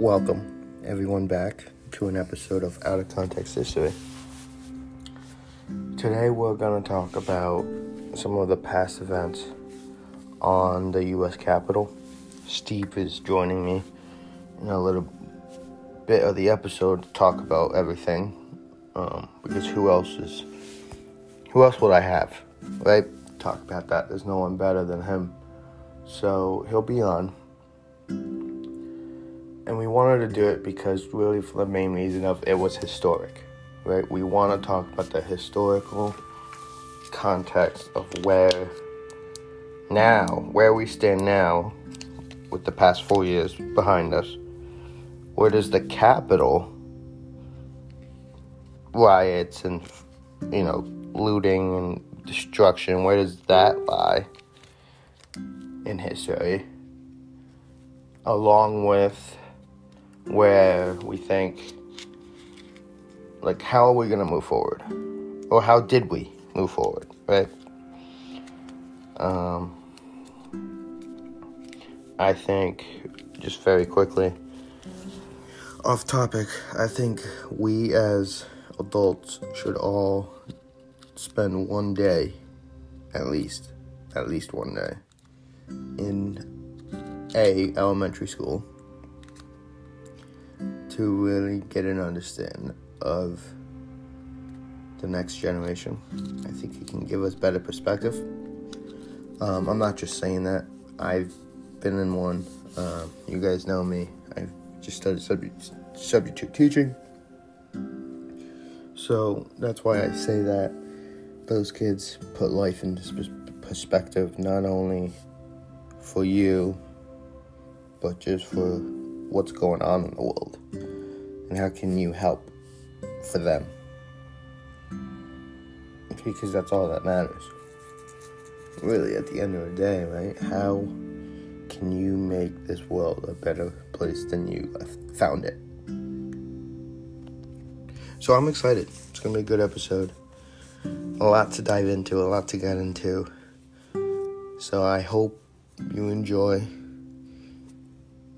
Welcome, everyone, back to an episode of Out of Context History. Today we're going to talk about some of the past events on the U.S. Capitol. Steve is joining me in a little bit of the episode to talk about everything, because who else would I have, right? Talk about that. There's no one better than him. So he'll be on. And we wanted to do it because really for the main reason of it was historic, right? We want to talk about the historical context of where we stand now with the past 4 years behind us. Where does the Capitol riots and, looting and destruction, where does that lie in history? Along with where we think, how are we going to move forward? Or how did we move forward, right? I think, just very quickly, off topic, I think we as adults should all spend one day, at least one day, in elementary school to really get an understanding of the next generation. I think it can give us better perspective. I'm not just saying that. I've been in one. You guys know me. I've just studied substitute teaching. So that's why I say that those kids put life into perspective, not only for you, but just for what's going on in the world. And how can you help for them? Because that's all that matters. Really, at the end of the day, right? How can you make this world a better place than you found it? So I'm excited. It's going to be a good episode. A lot to dive into, a lot to get into. So I hope you enjoy.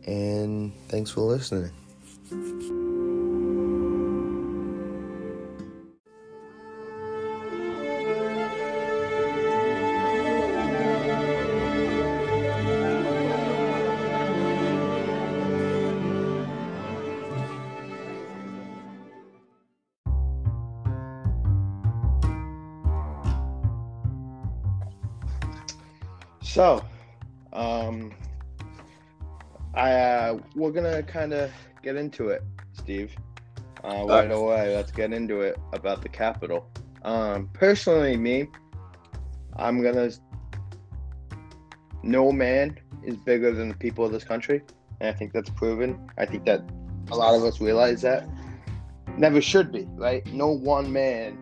And thanks for listening. So, we're going to kind of get into it, Steve, right away. Let's get into it about the Capitol. Personally, no man is bigger than the people of this country. And I think that's proven. I think that a lot of us realize that. Never should be, right? No one man,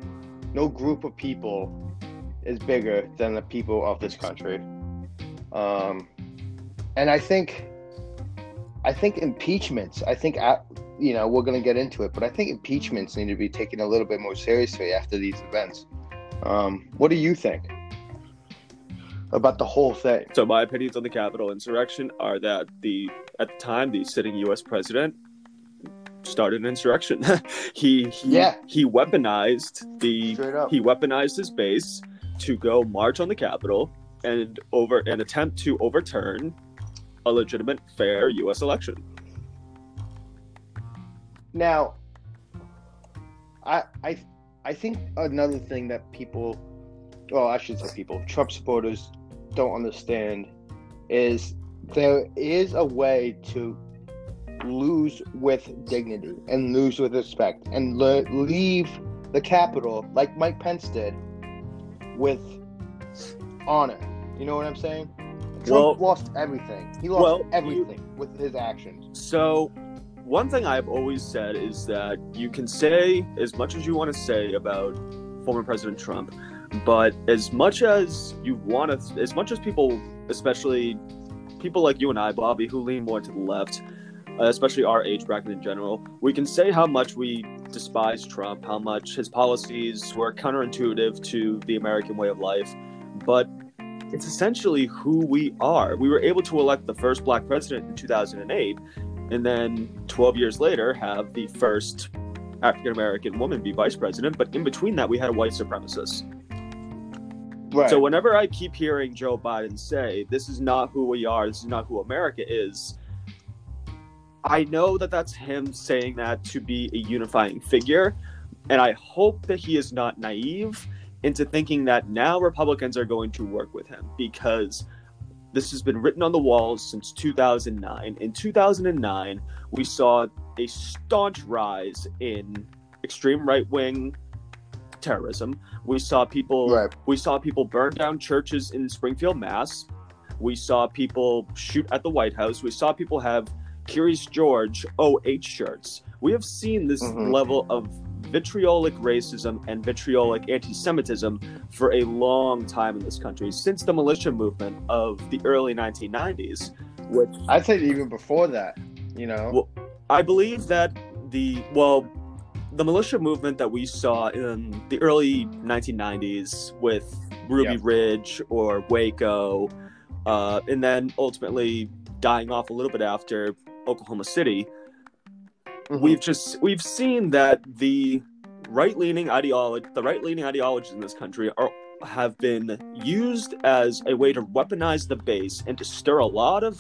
no group of people is bigger than the people of this country. And I think impeachments, we're going to get into it, but I think impeachments need to be taken a little bit more seriously after these events. What do you think about the whole thing? So my opinions on the Capitol insurrection are that at the time, the sitting U.S. president started an insurrection. He weaponized his base to go march on the Capitol and over an attempt to overturn a legitimate, fair U.S. election. Now, I think another thing that Trump supporters don't understand is there is a way to lose with dignity and lose with respect and leave the Capitol, like Mike Pence did, with honor. You know what I'm saying? Trump lost everything. He lost everything with his actions. So, one thing I've always said is that you can say as much as you want to say about former President Trump, but as much as people, especially people like you and I, Bobby, who lean more to the left, especially our age bracket in general, we can say how much we despise Trump, how much his policies were counterintuitive to the American way of life, but it's essentially who we are. We were able to elect the first black president in 2008, and then 12 years later have the first African-American woman be vice president. But in between that, we had a white supremacist. Right. So whenever I keep hearing Joe Biden say, this is not who we are, this is not who America is, I know that that's him saying that to be a unifying figure. And I hope that he is not naive into thinking that now Republicans are going to work with him, because this has been written on the walls since 2009. In 2009, we saw a staunch rise in extreme right-wing terrorism. We saw people burn down churches in Springfield, Mass. We saw people shoot at the White House. We saw people have Curious George OH shirts. We have seen this level of vitriolic racism and vitriolic anti-Semitism for a long time in this country, since the militia movement of the early 1990s. Which I'd say even before that, you know. Well, I believe that the militia movement that we saw in the early 1990s with Ruby Ridge or Waco, and then ultimately dying off a little bit after Oklahoma City, we've seen that the right-leaning ideologies in this country have been used as a way to weaponize the base and to stir up a lot of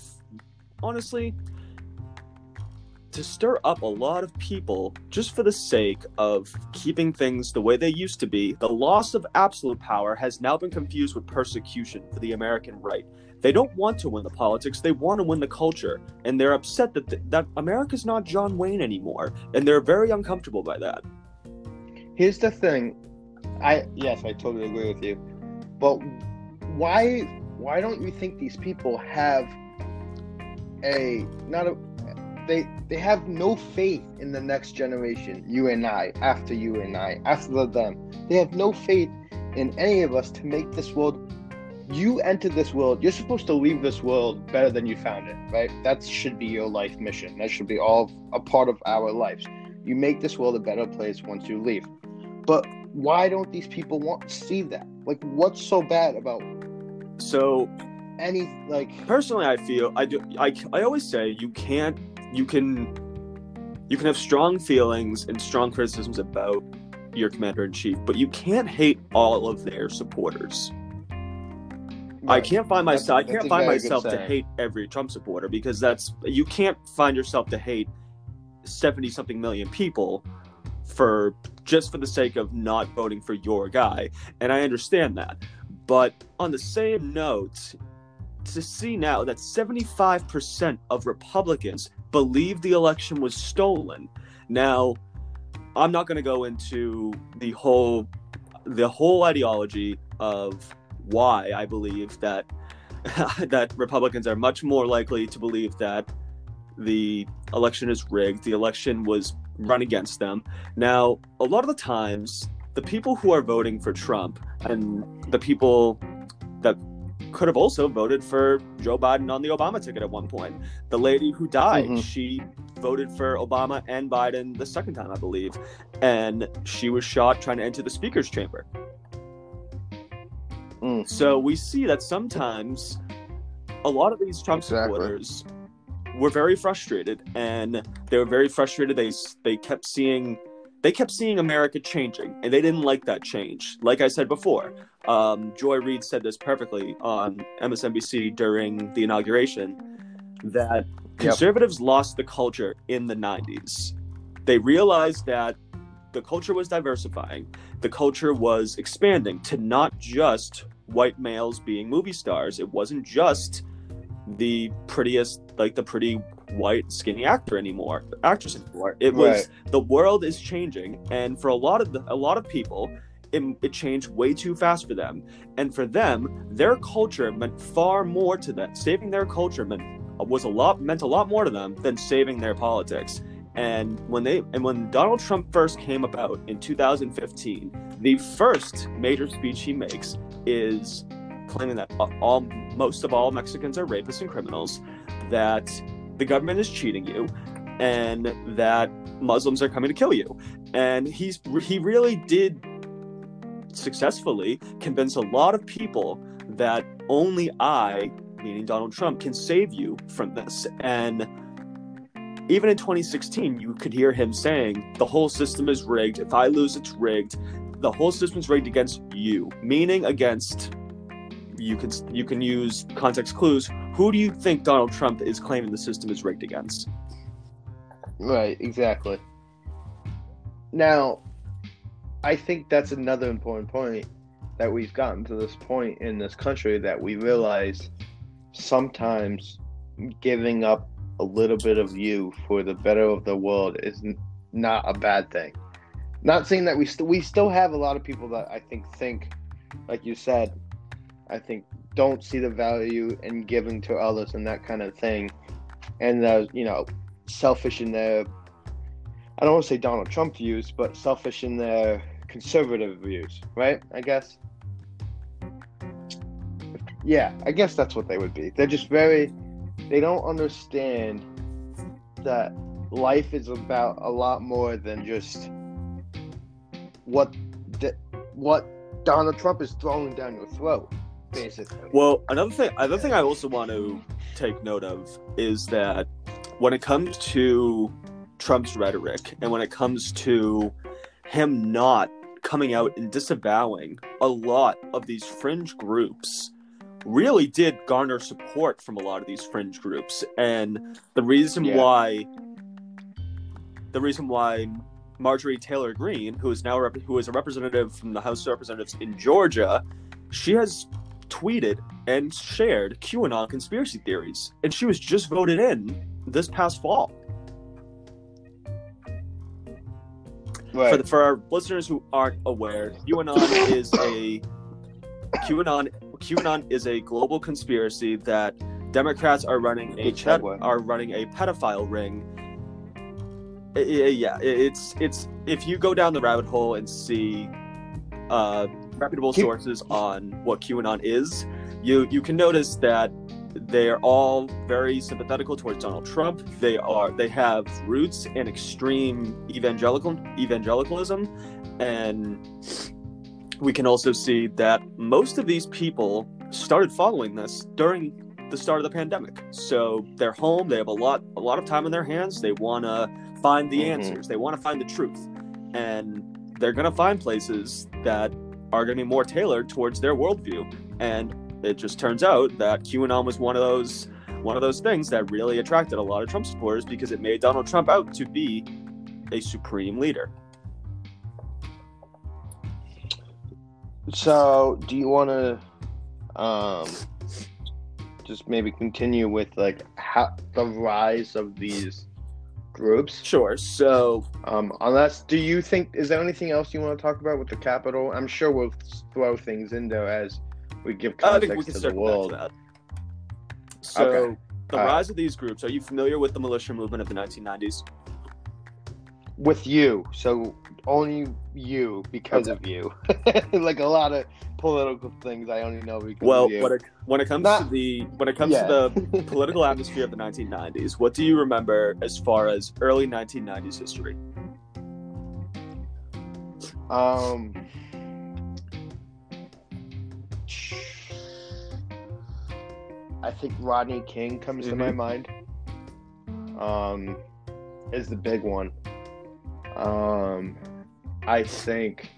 people just for the sake of keeping things the way they used to be. The loss of absolute power has now been confused with persecution for the American right. They don't want to win the politics, they want to win the culture. And they're upset that America's not John Wayne anymore. And they're very uncomfortable by that. Here's the thing. I totally agree with you. But why don't you think these people have no faith in the next generation, you and I, after them. They have no faith in any of us to make this world. You entered this world, you're supposed to leave this world better than you found it, right? That should be your life mission. That should be all a part of our lives. You make this world a better place once you leave. But why don't these people want to see that? Like, what's so bad about personally, I feel I always say you can have strong feelings and strong criticisms about your commander in chief, but you can't hate all of their supporters. Right. I can't find myself to hate every Trump supporter, because you can't find yourself to hate 70-something million people just for the sake of not voting for your guy. And I understand that. But on the same note, to see now that 75% of Republicans believe the election was stolen. Now, I'm not going to go into the whole ideology of why I believe that Republicans are much more likely to believe that the election is rigged, the election was run against them. Now, a lot of the times, the people who are voting for Trump and the people that could have also voted for Joe Biden on the Obama ticket at one point. The lady who died, she voted for Obama and Biden the second time, I believe, and she was shot trying to enter the speaker's chamber. So we see that sometimes a lot of these Trump supporters were very frustrated, and they were very frustrated. They kept seeing America changing, and they didn't like that change. Like I said before, Joy Reid said this perfectly on MSNBC during the inauguration, that conservatives lost the culture in the 90s. They realized that the culture was diversifying. The culture was expanding to not just white males being movie stars. It wasn't just the pretty white skinny actress anymore. It was the world is changing, and for a lot of people, it changed way too fast for them. And for them, their culture meant far more to them. Saving their culture meant a lot more to them than saving their politics. And when Donald Trump first came about in 2015, the first major speech he makes is claiming that most of all Mexicans are rapists and criminals, that the government is cheating you, and that Muslims are coming to kill you. And he really did successfully convince a lot of people that only I, meaning Donald Trump, can save you from this. And Even in 2016, you could hear him saying, the whole system is rigged. If I lose, it's rigged. The whole system's rigged against you, meaning against, you can use context clues. Who do you think Donald Trump is claiming the system is rigged against? Right, exactly. Now, I think that's another important point, that we've gotten to this point in this country that we realize sometimes giving up a little bit of you for the better of the world is not a bad thing. Not saying that we still have a lot of people that I think, like you said, I think don't see the value in giving to others and that kind of thing, and selfish in their, I don't want to say Donald Trump views, but selfish in their conservative views, right? I guess. Yeah, I guess that's what they would be. They're just they don't understand that life is about a lot more than just what Donald Trump is throwing down your throat, basically. Well, another thing I also want to take note of is that when it comes to Trump's rhetoric and when it comes to him not coming out and disavowing a lot of these fringe groups, really did garner support from a lot of these fringe groups. And the reason why Marjorie Taylor Greene, who is a representative from the House of Representatives in Georgia, she has tweeted and shared QAnon conspiracy theories, and she was just voted in this past fall. Right. For our listeners who aren't aware, QAnon is a global conspiracy that Democrats are running a pedophile ring. It's if you go down the rabbit hole and see reputable sources on what QAnon is, you can notice that they are all very sympathetical towards Donald Trump. They have roots in extreme evangelicalism, and we can also see that most of these people started following this during the start of the pandemic. So they're home, they have a lot of time on their hands, they want to find the answers, they want to find the truth. And they're going to find places that are going to be more tailored towards their worldview. And it just turns out that QAnon was one of those things that really attracted a lot of Trump supporters, because it made Donald Trump out to be a supreme leader. So, do you want to just maybe continue with how the rise of these groups? Sure. So, is there anything else you want to talk about with the Capitol? I'm sure we'll throw things in there as we give context to the world. So, okay. The rise of these groups. Are you familiar with the militia movement of the 1990s? With you, so only you, because of you. Like a lot of political things I only know because of you. Well, when it comes to the political atmosphere of the 1990s, what do you remember as far as early 1990s history? I think Rodney King comes to my mind. Is the big one. I think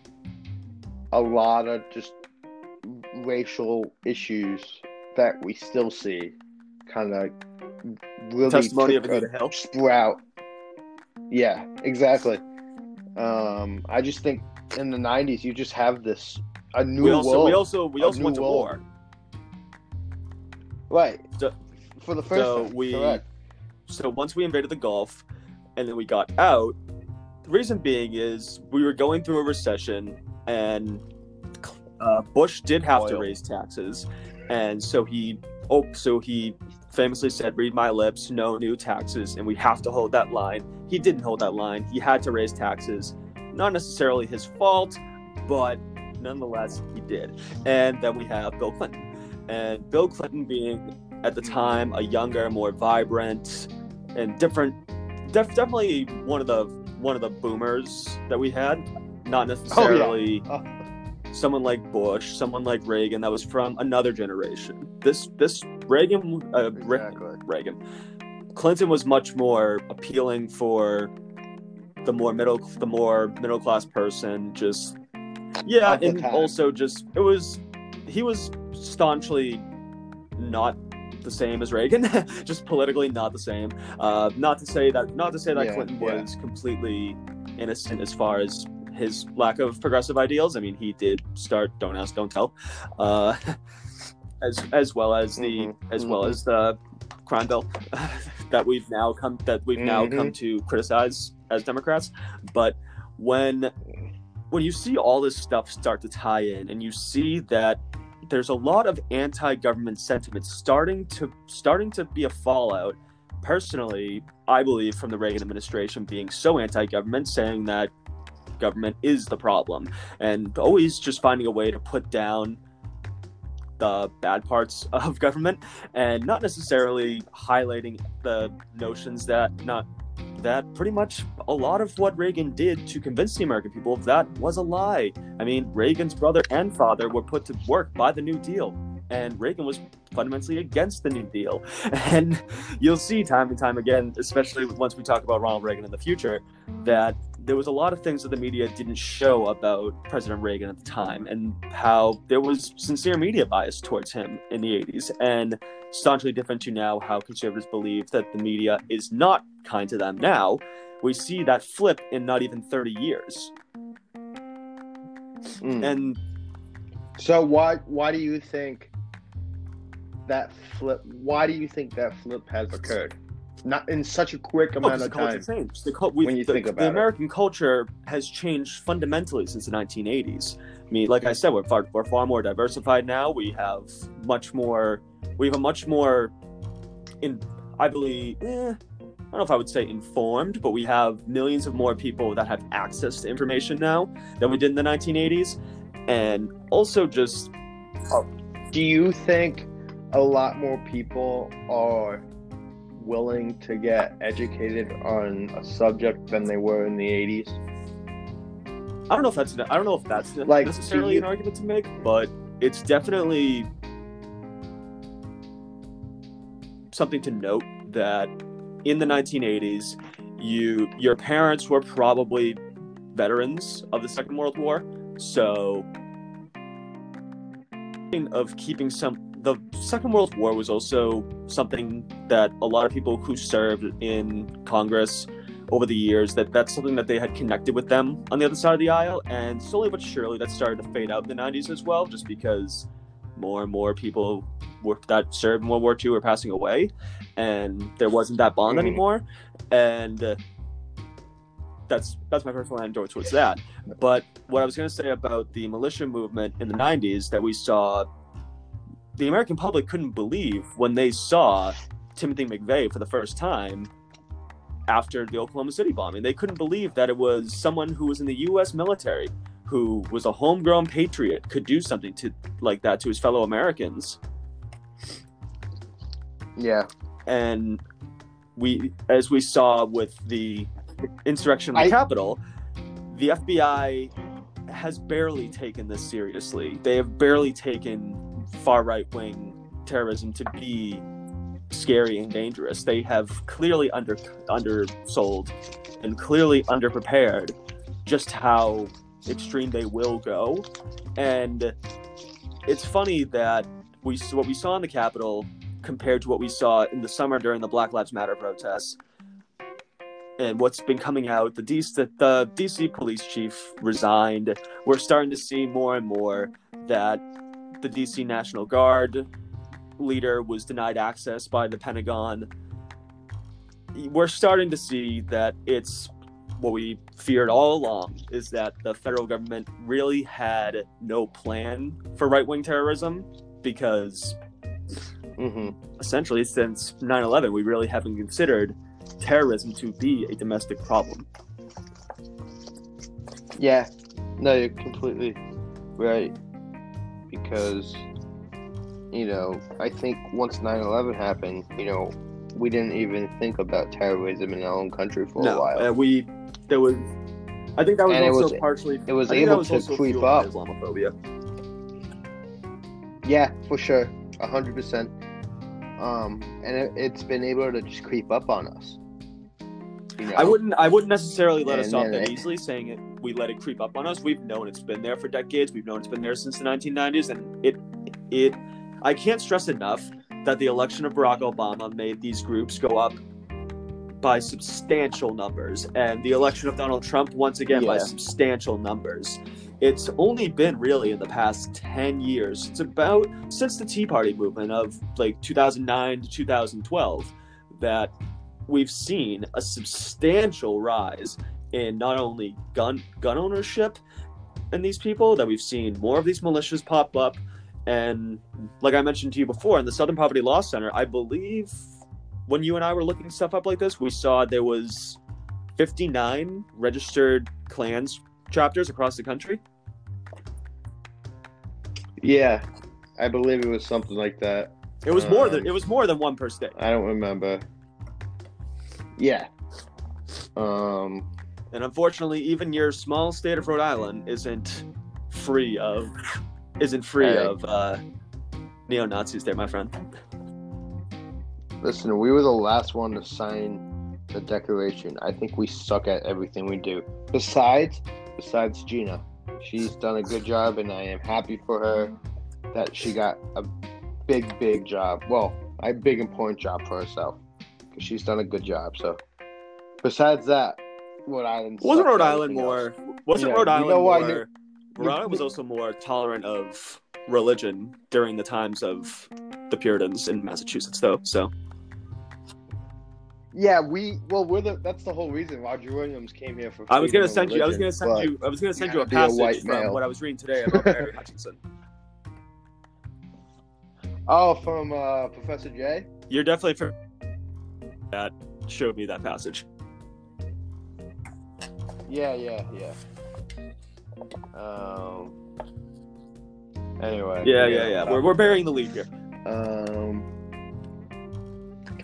a lot of just racial issues that we still see kind of really testimony of a help sprout. Yeah, exactly. I just think in the 90s you just have this a new world. We also went to war. Right. So once we invaded the Gulf and then we got out. The reason being is we were going through a recession, and Bush did have to raise taxes, and so he famously said, "Read my lips, no new taxes," and we have to hold that line. He didn't hold that line. He had to raise taxes, not necessarily his fault, but nonetheless he did. And then we have Bill Clinton, and Bill Clinton being at the time a younger, more vibrant, and different, definitely one of the boomers that we had, not necessarily someone like Bush, someone like Reagan that was from another generation. This Reagan Clinton was much more appealing for the more middle class person. Just yeah, and also just he was staunchly not the same as Reagan, just politically not the same. Not to say that yeah, Clinton was completely innocent as far as his lack of progressive ideals. I mean, he did start "Don't Ask, Don't Tell," as well as the crime bill that we've now come to criticize as Democrats. But when you see all this stuff start to tie in, and you see that there's a lot of anti-government sentiment starting to be a fallout, personally, I believe, from the Reagan administration being so anti-government, saying that government is the problem, and always just finding a way to put down the bad parts of government, and not necessarily highlighting the notions that pretty much a lot of what Reagan did to convince the American people that was a lie. I mean, Reagan's brother and father were put to work by the New Deal, and Reagan was fundamentally against the New Deal. And you'll see time and time again, especially once we talk about Ronald Reagan in the future, that there was a lot of things that the media didn't show about President Reagan at the time, and how there was sincere media bias towards him in the 80s, and staunchly different to now how conservatives believe that the media is not kind to them now. We see that flip in not even 30 years. Mm. And so why do you think that flip has occurred? Not in such a quick amount of time. The American culture has changed fundamentally since the 1980s. I mean, like I said, we're far more diversified now. I don't know if I would say informed, but we have millions of more people that have access to information now than we did in the 1980s. And also just... do you think a lot more people are willing to get educated on a subject than they were in the 80s? I don't know if that's like, necessarily an argument to make, but it's definitely something to note that in the 1980s, your parents were probably veterans of the Second World War, so of keeping the Second World War was also something that a lot of people who served in Congress over the years, that's something that they had connected with them on the other side of the aisle. And slowly but surely, that started to fade out in the 90s as well, just because more and more people that served in World War II were passing away, and there wasn't that bond anymore. And that's my personal anecdote towards that. But what I was going to say about the militia movement in the 90s that we saw... The American public couldn't believe when they saw Timothy McVeigh for the first time after the Oklahoma City bombing. They couldn't believe that it was someone who was in the U.S. military, who was a homegrown patriot, could do something like that to his fellow Americans. Yeah. And as we saw with the insurrection in the Capitol, the FBI has barely taken this seriously. They have barely taken far right-wing terrorism to be scary and dangerous. They have clearly undersold and clearly underprepared just how extreme they will go. And it's funny that what we saw in the Capitol compared to what we saw in the summer during the Black Lives Matter protests, and what's been coming out, the DC police chief resigned. We're starting to see more and more that the DC National Guard leader was denied access by the Pentagon. We're starting to see that it's what we feared all along, is that the federal government really had no plan for right-wing terrorism, because essentially since 9/11, we really haven't considered terrorism to be a domestic problem. Yeah, no, you're completely right. Because, you know, I think once 9/11 happened, you know, we didn't even think about terrorism in our own country for a while. I think that was also creep up. Islamophobia. Yeah, for sure. 100%. and it's been able to just creep up on us. You know? I wouldn't necessarily let us off that easily, saying it. We let it creep up on us. We've known it's been there for decades. We've known it's been there since the 1990s, and it. I can't stress enough that the election of Barack Obama made these groups go up by substantial numbers, and the election of Donald Trump once again by substantial numbers. It's only been really in the past 10 years. It's about since the Tea Party movement of like 2009 to 2012 that we've seen a substantial rise in not only gun ownership and these people, that we've seen more of these militias pop up. And like I mentioned to you before, in the Southern Poverty Law Center, I believe when you and I were looking stuff up like this, we saw there was 59 registered Klans chapters across the country. Yeah, I believe it was something like that. It was more than one per state. I don't remember. Yeah. And unfortunately, even your small state of Rhode Island isn't free of neo-Nazis there, my friend. Listen, we were the last one to sign the Declaration. I think we suck at everything we do. Besides Gina. She's done a good job, and I am happy for her that she got a big, big job. Well, a big, important job for herself. Because she's done a good job, so. Besides that, Rhode Island... Rhode Island was also more tolerant of religion during the times of the Puritans in Massachusetts, though, so... Yeah, that's the whole reason Roger Williams came here for. I was gonna send you a passage from what I was reading today about Mary Hutchinson. Oh, from Professor J. You're definitely from that. Showed me that passage. Yeah. Anyway. Yeah. We're burying the lead here.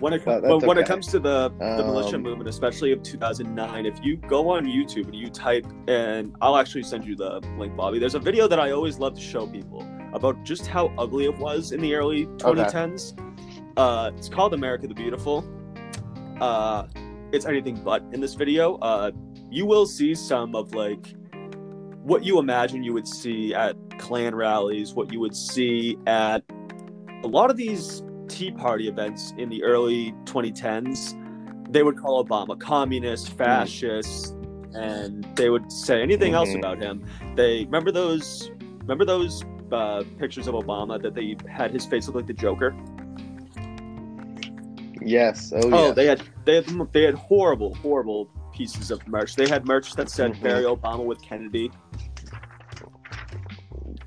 When it comes to the militia movement, especially of 2009, if you go on YouTube and you type, and I'll actually send you the link, Bobby, there's a video that I always love to show people about just how ugly it was in the early 2010s. Okay. It's called America the Beautiful. It's anything but in this video. You will see some of like what you imagine you would see at Klan rallies, what you would see at a lot of these Tea Party events in the early 2010s. They would call Obama communist, fascist, and they would say anything else about him. They remember those pictures of Obama that they had his face look like the Joker. Yes. Oh, yeah. They had horrible pieces of merch. They had merch that said "Bury Obama with Kennedy."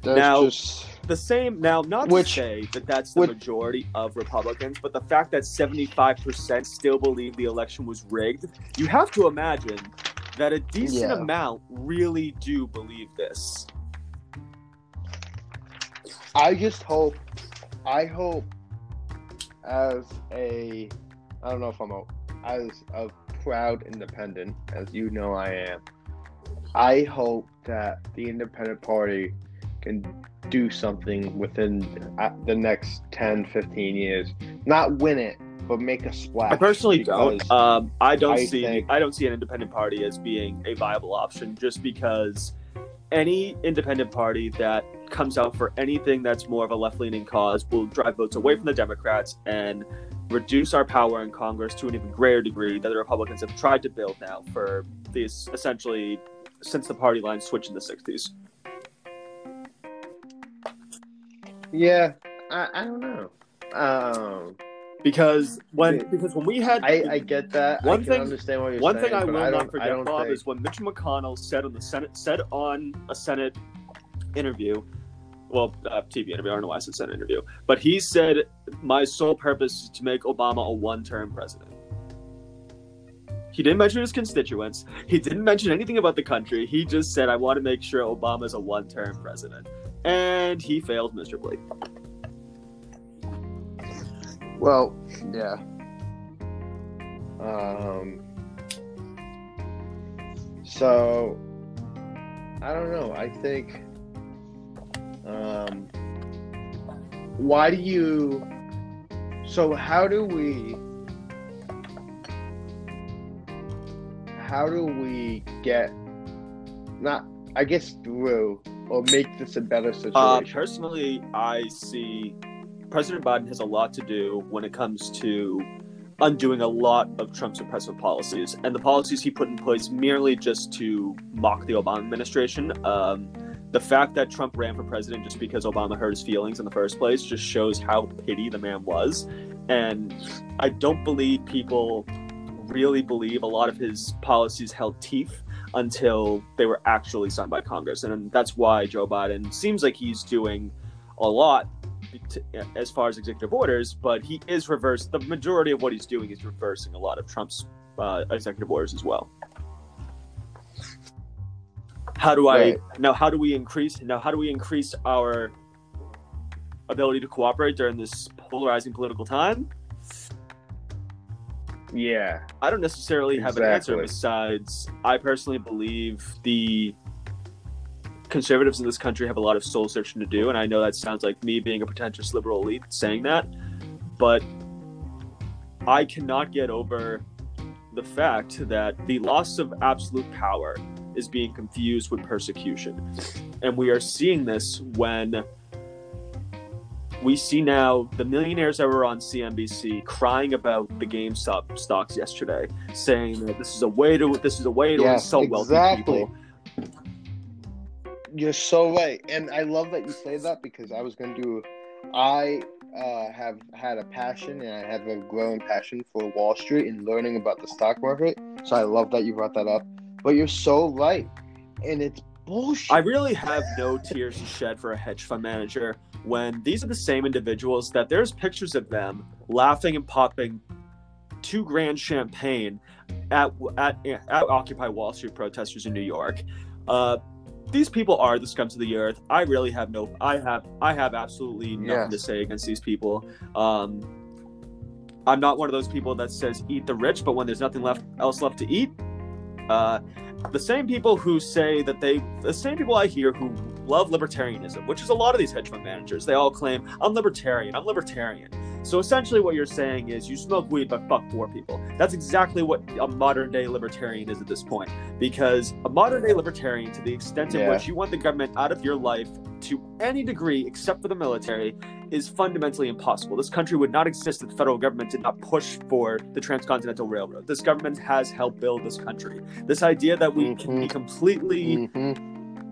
That's now. Just... The same now, not to say that's the majority of Republicans, but the fact that 75% still believe the election was rigged, you have to imagine that a decent amount really do believe this. I hope as a proud independent, as you know I am, I hope that the Independent Party can do something within the next 10-15 years. Not win it, but make a splash. I personally don't. I don't see an independent party as being a viable option, just because any independent party that comes out for anything that's more of a left-leaning cause will drive votes away from the Democrats and reduce our power in Congress to an even greater degree that the Republicans have tried to build now for these, essentially, since the party line switched in the 60s. Yeah, I don't know. Because when we had... I get that. I understand what you're saying. One thing I will not forget, Bob, is when Mitch McConnell said on a Senate interview, TV interview, I don't know why I said Senate interview, but he said, my sole purpose is to make Obama a one-term president. He didn't mention his constituents. He didn't mention anything about the country. He just said, I want to make sure Obama's a one-term president. And he failed miserably. Well, yeah. So, I don't know. I think... Why do you So how do we get, not, I guess, through or make this a better situation? Personally, I see President Biden has a lot to do when it comes to undoing a lot of Trump's oppressive policies, and the policies he put in place merely just to mock the Obama administration. The fact that Trump ran for president just because Obama hurt his feelings in the first place just shows how petty the man was. And I don't believe people really believe a lot of his policies held teeth until they were actually signed by Congress. And that's why Joe Biden seems like he's doing a lot as far as executive orders, but he is reversed. The majority of what he's doing is reversing a lot of Trump's executive orders as well. How do we increase our ability to cooperate during this polarizing political time? Yeah. I don't necessarily have an answer, besides I personally believe the conservatives in this country have a lot of soul searching to do, and I know that sounds like me being a pretentious liberal elite saying that, but I cannot get over the fact that the loss of absolute power is being confused with persecution. And we are seeing this when we see now the millionaires that were on CNBC crying about the GameStop stocks yesterday, saying that this is a way to insult wealthy people. You're so right. And I love that you say that, because I was going to do, I have had a passion, and I have a growing passion for Wall Street and learning about the stock market. So I love that you brought that up. But you're so right, and it's bullshit. I really have no tears to shed for a hedge fund manager when these are the same individuals that there's pictures of them laughing and popping $2,000 champagne at Occupy Wall Street protesters in New York. These people are the scums of the earth. I really have I have absolutely nothing to say against these people. I'm not one of those people that says eat the rich, but when there's nothing else left to eat. The same people I hear who love libertarianism, which is a lot of these hedge fund managers, they all claim, I'm libertarian. So essentially what you're saying is you smoke weed but fuck poor people. That's exactly what a modern day libertarian is at this point, because a modern day libertarian, to the extent in which you want the government out of your life to any degree except for the military, is fundamentally impossible. This country would not exist if the federal government did not push for the Transcontinental Railroad. This government has helped build this country. This idea that we can be completely...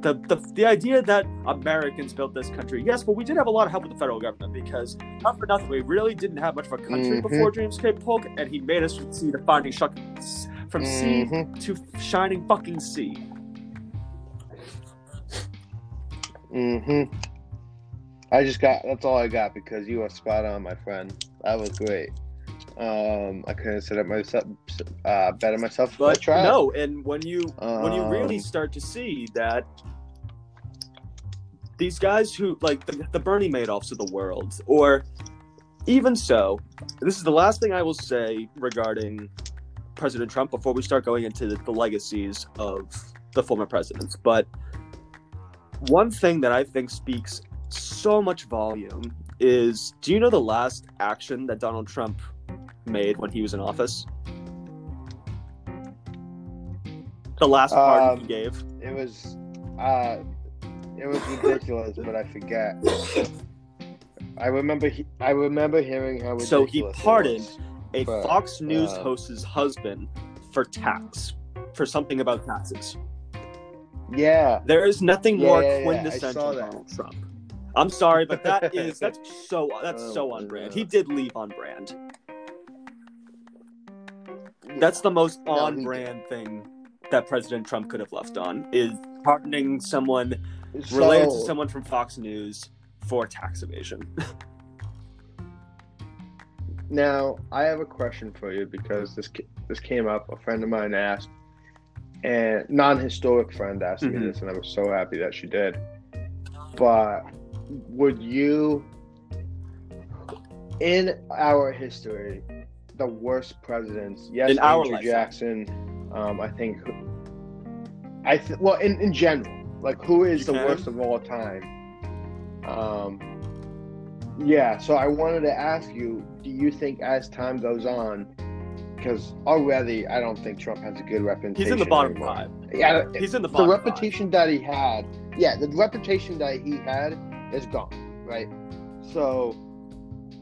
The idea that Americans built this country, yes, but we did have a lot of help with the federal government, because not for nothing, we really didn't have much of a country before James K. Polk, and he made us from sea to finding sea to shining fucking sea. That's all I got, because you are spot on, my friend. That was great. I couldn't set up myself better myself, but I tried. No, and when you really start to see that these guys who, like the Bernie Madoffs of the world, or even so, this is the last thing I will say regarding President Trump before we start going into the legacies of the former presidents. But one thing that I think speaks so much volume is, do you know the last action that Donald Trump made when he was in office? The last pardon he gave. It was ridiculous, but I forget. I remember hearing how ridiculous. So he pardoned Fox News host's husband for something about taxes. Yeah. There is nothing more quintessential than Donald Trump. I'm sorry, but that's so on brand. He did leave on brand. That's the most on-brand thing that President Trump could have left on, is pardoning someone related to someone from Fox News for tax evasion. Now, I have a question for you, because this came up. A friend of mine asked, and non-historic friend asked me this, and I was so happy that she did. But would you, in our history, the worst presidents. Yes, in Andrew Jackson. In general, like, who is the worst of all time? Yeah, so I wanted to ask you, do you think as time goes on, because already I don't think Trump has a good reputation. He's in the bottom five. Yeah, he's in the bottom five. The reputation that he had, is gone, right? So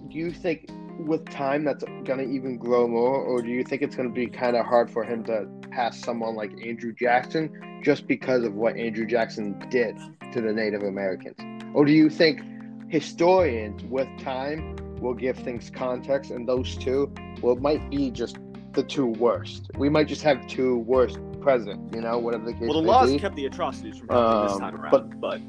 do you think with time that's going to even grow more, or do you think it's going to be kind of hard for him to pass someone like Andrew Jackson just because of what Andrew Jackson did to the Native Americans? Or do you think historians with time will give things context, and those two might be just the two worst? We might just have two worst presidents, you know, whatever the case may be. Well, the laws kept the atrocities from happening this time around, but...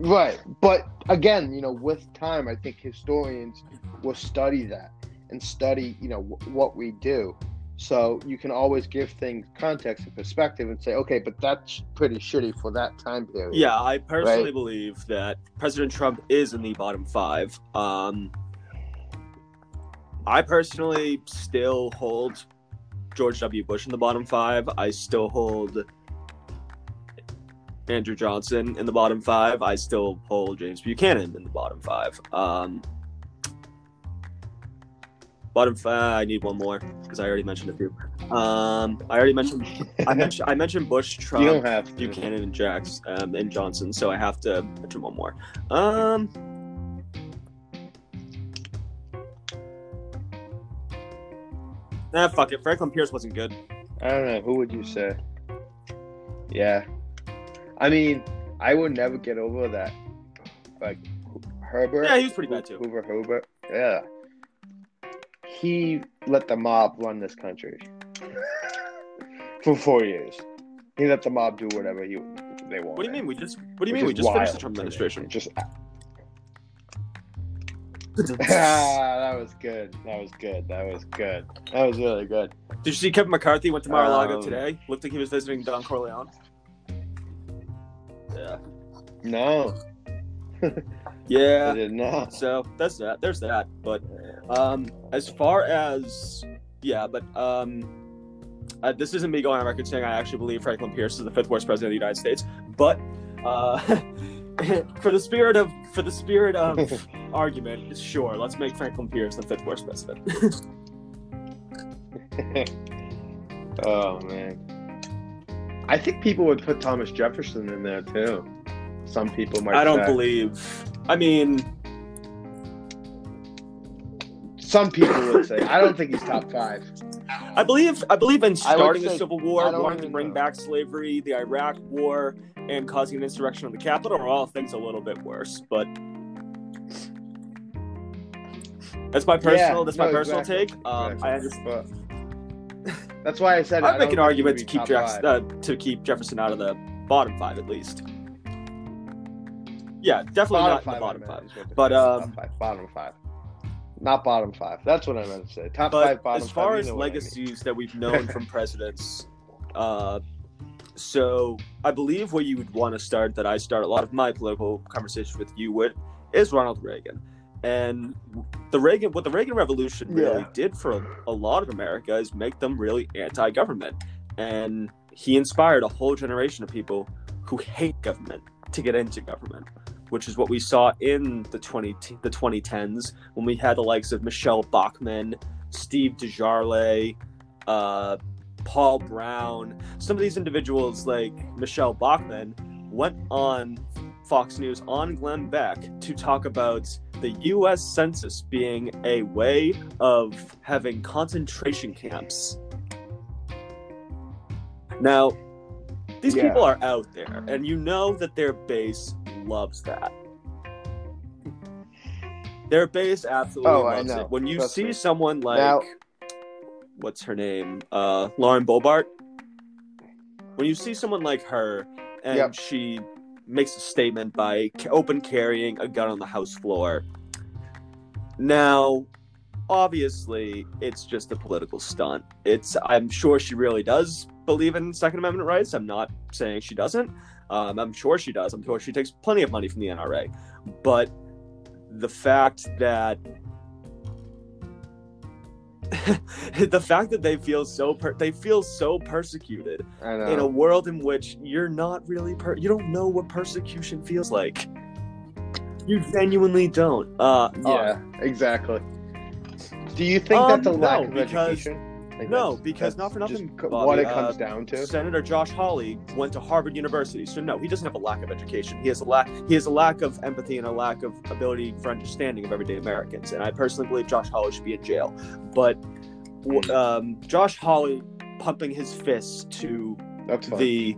Right, but again, you know, with time, I think historians will study that and study, you know, what we do. So you can always give things context and perspective and say, okay, but that's pretty shitty for that time period. Yeah, I personally believe that President Trump is in the bottom five. I personally still hold George W. Bush in the bottom five. I still hold Andrew Johnson in the bottom five. I still hold James Buchanan in the bottom five. Bottom five, I need one more because I already mentioned a few. I mentioned Bush, Trump, Buchanan, and Jax, and Johnson, so I have to mention one more. Fuck it. Franklin Pierce wasn't good. I don't know. Who would you say? Yeah. I mean, I would never get over that. Like, Herbert. Yeah, he was pretty bad too. Hoover. Yeah. He let the mob run this country for 4 years. He let the mob do whatever they wanted. What do you mean? We just finished the Trump administration. That was good. That was really good. Did you see Kevin McCarthy went to Mar-a-Lago today? Looked like he was visiting Don Corleone. Yeah. No. Yeah. I did not. So that's that. There's that. But as far as this isn't me going on record saying I actually believe Franklin Pierce is the fifth worst president of the United States. But for the spirit of argument, sure, let's make Franklin Pierce the fifth worst president. Oh man. I think people would put Thomas Jefferson in there too. Some people might. Some people would say. I don't think he's top five. I believe in starting the Civil War, wanting to bring back slavery, the Iraq War, and causing an insurrection on the Capitol are all things a little bit worse. But that's my personal. Take. I understand. That's why I said I'd make an argument to keep Jefferson out of the bottom five at least. Yeah, definitely not in the bottom five. But bottom five, not bottom five. That's what I meant to say. Top five, bottom five. As far as legacies that we've known from presidents, so I believe where you would want to start, that I start a lot of my political conversations with you with, is Ronald Reagan. And what the Reagan Revolution really did for a lot of America is make them really anti-government. And he inspired a whole generation of people who hate government to get into government, which is what we saw in the 2010s when we had the likes of Michelle Bachmann, Steve DeJarle, Paul Brown. Some of these individuals, like Michelle Bachmann, went on Fox News on Glenn Beck to talk about the U.S. Census being a way of having concentration camps. Now, these people are out there, and you know that their base loves that. Their base absolutely loves it. When you see someone like, what's her name? Lauren Boebert. When you see someone like her, and she makes a statement by open carrying a gun on the House floor. Now, obviously, it's just a political stunt. I'm sure she really does believe in Second Amendment rights. I'm not saying she doesn't. I'm sure she does. I'm sure she takes plenty of money from the NRA. But the fact that they feel so persecuted in a world in which you don't know what persecution feels like. You genuinely don't. Exactly. Do you think that the lack of education? Because not for nothing, Bobby, what it comes down to. Senator Josh Hawley went to Harvard University, so no, he doesn't have a lack of education. He has a lack of empathy and a lack of ability for understanding of everyday Americans. And I personally believe Josh Hawley should be in jail. But Josh Hawley pumping his fists to the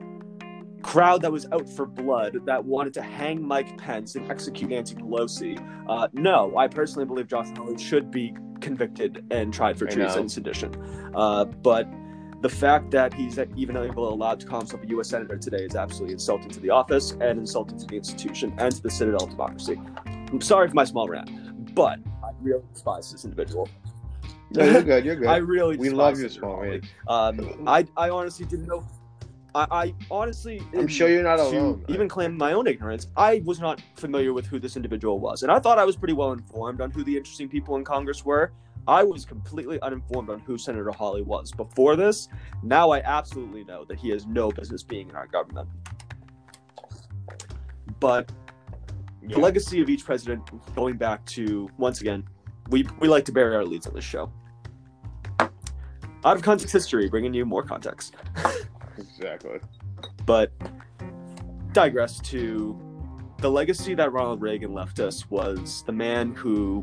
crowd that was out for blood that wanted to hang Mike Pence and execute Nancy Pelosi. No, I personally believe Josh Hawley should be convicted and tried for treason and sedition. But the fact that he's even able allowed to call himself a U.S. senator today is absolutely insulting to the office and insulting to the institution and to the citadel of democracy. I'm sorry for my small rant, but I really despise this individual. No, you're good. You're good. I really despise. We love your small rant. I honestly didn't know. I'm sure you're not alone. Even claim my own ignorance, I was not familiar with who this individual was. And I thought I was pretty well informed on who the interesting people in Congress were. I was completely uninformed on who Senator Hawley was before this. Now I absolutely know that he has no business being in our government. But the legacy of each president, going back to, once again, we like to bury our leads on this show. Out of Context History, bringing you more context. Exactly. But digress to the legacy that Ronald Reagan left us was the man who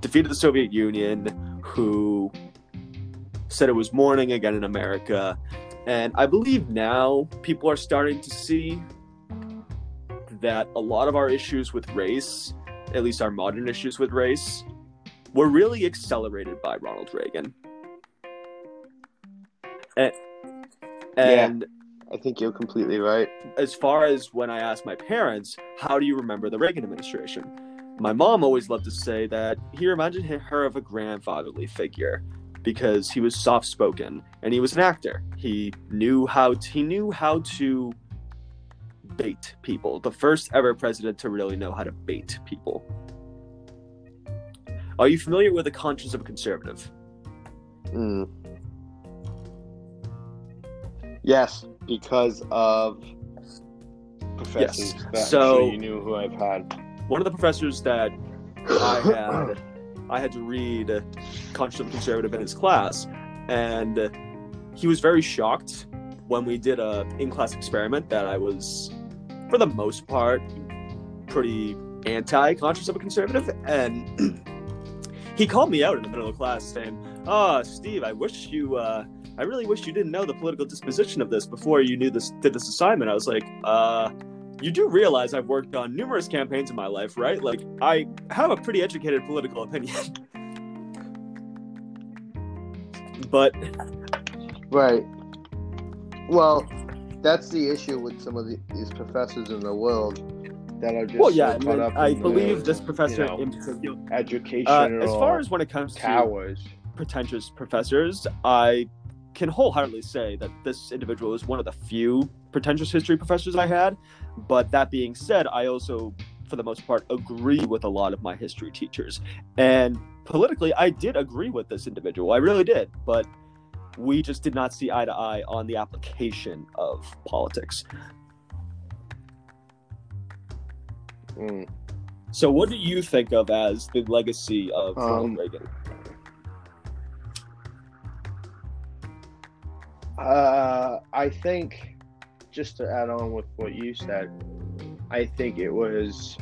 defeated the Soviet Union, who said it was morning again in America. And I believe now people are starting to see that a lot of our issues with race, at least our modern issues with race, were really accelerated by Ronald Reagan. And I think you're completely right. As far as when I asked my parents, how do you remember the Reagan administration? My mom always loved to say that he reminded her of a grandfatherly figure because he was soft-spoken and he was an actor. He knew how to bait people. The first ever president to really know how to bait people. Are you familiar with the Conscious of a Conservative? Yes, because of professors that so you knew who I've had. One of the professors that I had to read Conscious of a Conservative in his class, and he was very shocked when we did a in-class experiment that I was, for the most part, pretty anti-Conscious of a Conservative, and he called me out in the middle of class saying, Steve, I really wish you didn't know the political disposition of this before you did this assignment. I was like, you do realize I've worked on numerous campaigns in my life, right? Like, I have a pretty educated political opinion. But... Right. Well, that's the issue with some of these professors in the world that are just caught up in this professor in particular. Educational as far as when it comes to pretentious professors, I can wholeheartedly say that this individual is one of the few pretentious history professors I had. But that being said, I also, for the most part, agree with a lot of my history teachers. And politically, I did agree with this individual. I really did. But we just did not see eye to eye on the application of politics. So what do you think of as the legacy of Ronald Reagan? I think, just to add on with what you said, I think it was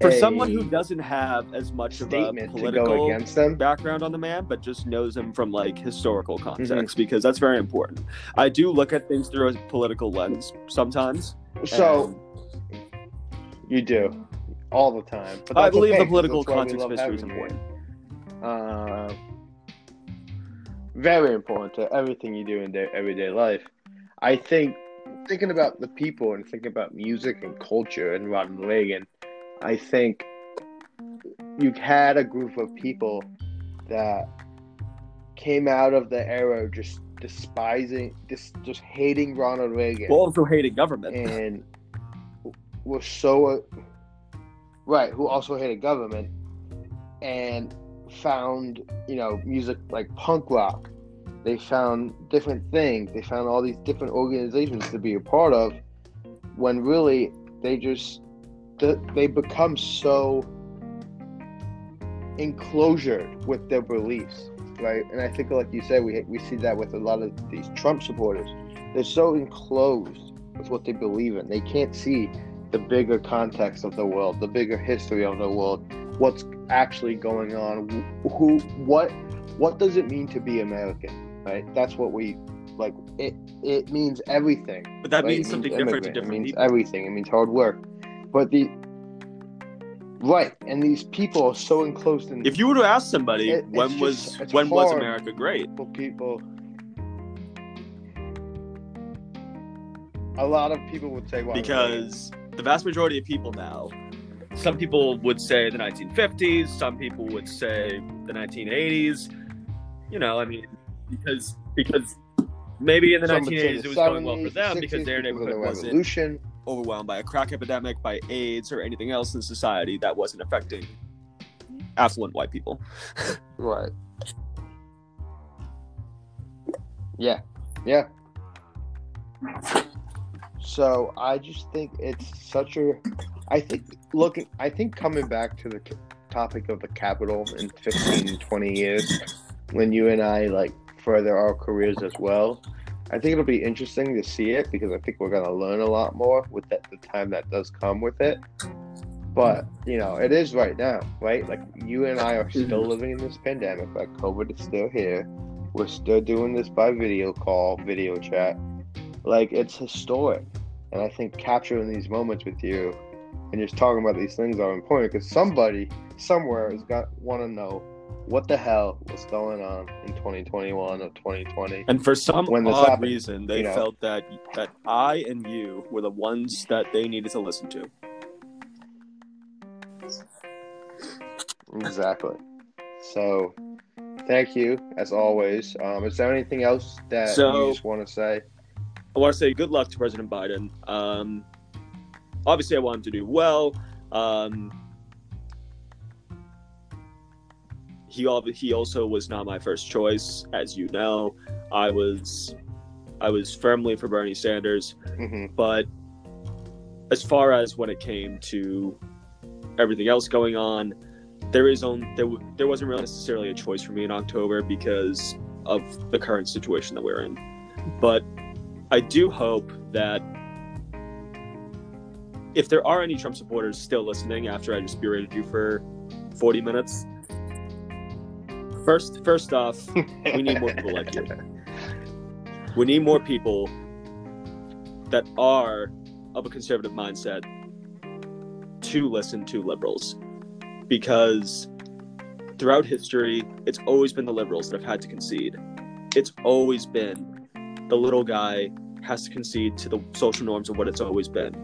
for someone who doesn't have as much of a political background on the man, but just knows him from like historical context, because that's very important. I do look at things through a political lens sometimes. So you do all the time. But I believe the political context of history is important. Very important to everything you do in everyday life. I think thinking about the people and thinking about music and culture and Ronald Reagan, I think you had a group of people that came out of the era just despising, just hating Ronald Reagan. Well, also hating government. And were so... Right, who also hated government. And... found, music like punk rock. They found different things. They found all these different organizations to be a part of when really they just, they become so enclosured with their beliefs, right? And I think, like you said, we see that with a lot of these Trump supporters. They're so enclosed with what they believe in. They can't see the bigger context of the world, the bigger history of the world, what's actually going on, what does it mean to be American, right? That's what we, like, it means everything. But that, right? Means something different to different people. It means everything. It means hard work. But the, right, and these people are so enclosed in... If you were to ask somebody, when was America great? People... A lot of people would say... Well, because the vast majority of people now... Some people would say the 1950s. Some people would say the 1980s. You know, I mean, because maybe in the 1980s it was going well for them because their neighborhood wasn't overwhelmed by a crack epidemic, by AIDS, or anything else in society that wasn't affecting affluent white people. Right. Yeah. Yeah. So I just think it's such a... I think coming back to the topic of the Capitol in 15, 20 years, when you and I, like, further our careers as well, I think it'll be interesting to see it because I think we're going to learn a lot more with that, the time that does come with it. But, you know, it is right now, right? Like, you and I are still living in this pandemic. Like, COVID is still here. We're still doing this by video call, video chat. Like, it's historic. And I think capturing these moments with you and just talking about these things are important because somebody somewhere has got want to know what the hell was going on in 2021 or 2020. And for some odd reason, they felt that I and you were the ones that they needed to listen to. Exactly. So, thank you, as always. Is there anything else that you just want to say? I want to say good luck to President Biden. Obviously, I want him to do well. He also was not my first choice, as you know. I was firmly for Bernie Sanders, but as far as when it came to everything else going on, there wasn't really necessarily a choice for me in October because of the current situation that we're in. But I do hope that if there are any Trump supporters still listening after I just berated you for 40 minutes, first off, we need more people like you. We need more people that are of a conservative mindset to listen to liberals. Because throughout history, it's always been the liberals that have had to concede. It's always been the little guy has to concede to the social norms of what it's always been.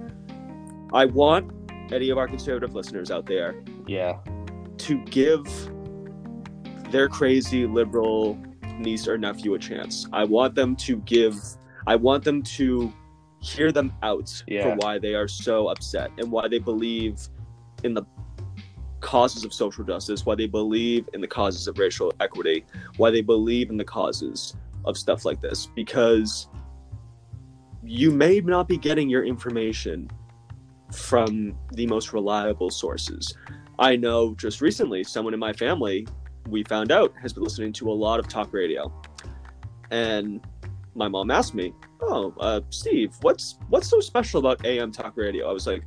I want any of our conservative listeners out there to give their crazy liberal niece or nephew a chance. I want them to hear them out for why they are so upset and why they believe in the causes of social justice, why they believe in the causes of racial equity, why they believe in the causes of stuff like this. Because you may not be getting your information from the most reliable sources. I know just recently someone in my family, we found out, has been listening to a lot of talk radio. And my mom asked me, Steve, what's so special about AM talk radio? I was like,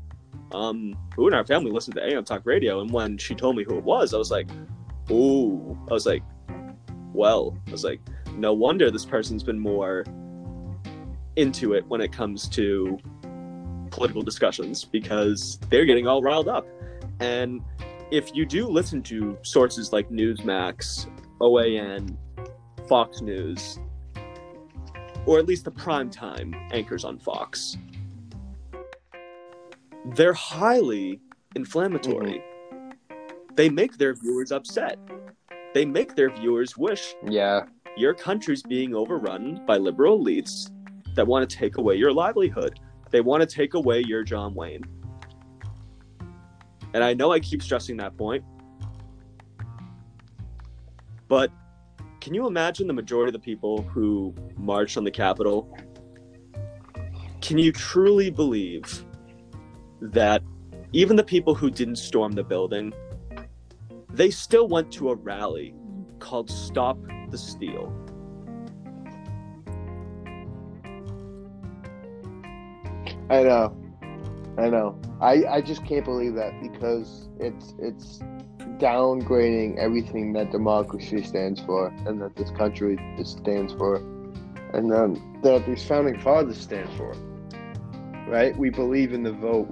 who in our family listened to AM talk radio? And when she told me who it was, I was like, ooh. I was like, no wonder this person's been more into it when it comes to political discussions, because they're getting all riled up. And if you do listen to sources like Newsmax, OAN, Fox News, or at least the primetime anchors on Fox, they're highly inflammatory. They make their viewers upset. They make their viewers wish your country's being overrun by liberal elites that want to take away your livelihood. They want to take away your John Wayne. And I know I keep stressing that point, but can you imagine the majority of the people who marched on the Capitol Can you truly believe that even the people who didn't storm the building, they still went to a rally called Stop the Steal? I know. I just can't believe that, because it's downgrading everything that democracy stands for and that this country stands for and that these founding fathers stand for, right? We believe in the vote.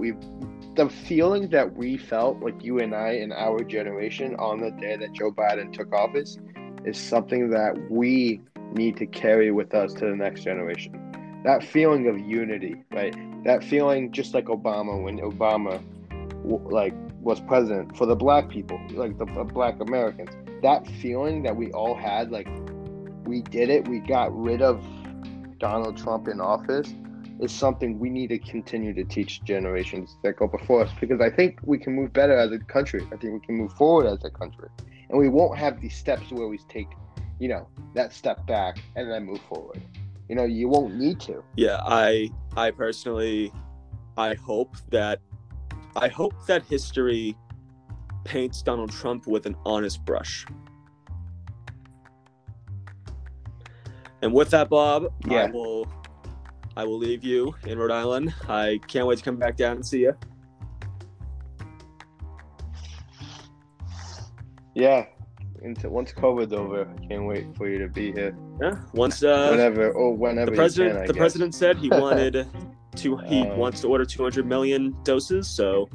The feeling that we felt, like you and I and our generation, on the day that Joe Biden took office is something that we need to carry with us to the next generation. That feeling of unity, right? That feeling, just like Obama, when Obama was president, for the black people, like the black Americans, that feeling that we all had, like, we did it, we got rid of Donald Trump in office, is something we need to continue to teach generations that go before us, because I think we can move better as a country. I think we can move forward as a country, and we won't have these steps where we take, that step back and then move forward. You won't need to. Yeah, I personally, I hope that history paints Donald Trump with an honest brush. And with that, Bob, yeah. I will leave you in Rhode Island. I can't wait to come back down and see you. Yeah. Once COVID's over, I can't wait for you to be here. Yeah. Once whenever the president said he wanted wants to order 200 million doses, so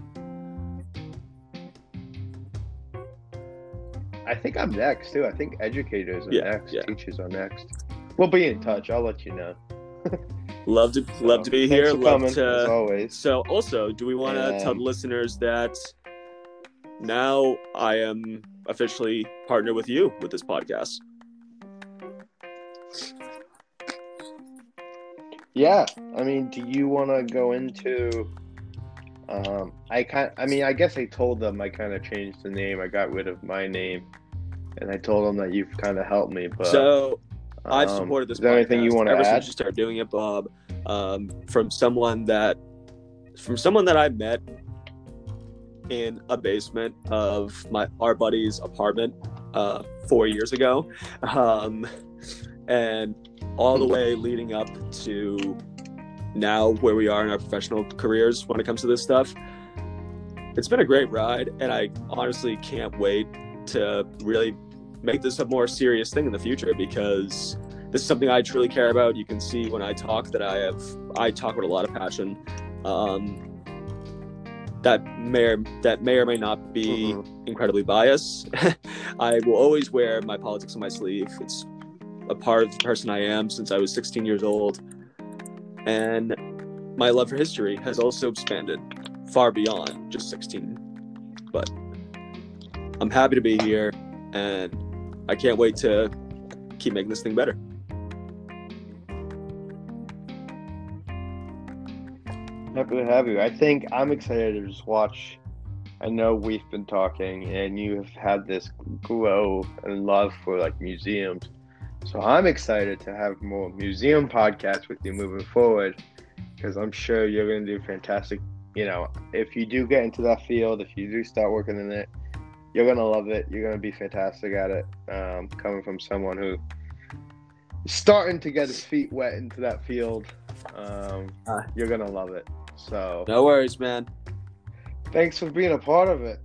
I think I'm next too. I think educators are next, teachers are next. We'll be in touch. I'll let you know. Love to be here. Love to, as always. So also, do we want to tell the listeners that now I am officially partnered with you with this podcast? Yeah, I mean, do you want to go into? I guess I told them I kind of changed the name. I got rid of my name, and I told them that you've kind of helped me. But so I've supported this. Is there anything you want to add? Ever since you started doing it, Bob, from someone that I met in a basement of our buddy's apartment 4 years ago, and all the way leading up to now where we are in our professional careers when it comes to this stuff, it's been a great ride, and I honestly can't wait to really make this a more serious thing in the future, because this is something I truly care about. You can see when I talk that I talk with a lot of passion. That may or may not be incredibly biased. I will always wear my politics on my sleeve. It's a part of the person I am since I was 16 years old. And my love for history has also expanded far beyond just 16. But I'm happy to be here, and I can't wait to keep making this thing better. Happy to have you. I think I'm excited to just watch. I know we've been talking, and you have had this glow and love for museums. So I'm excited to have more museum podcasts with you moving forward, because I'm sure you're going to do fantastic. If you do get into that field, if you do start working in it, you're going to love it. You're going to be fantastic at it. Coming from someone who is starting to get his feet wet into that field, you're going to love it. So no worries, man. Thanks for being a part of it.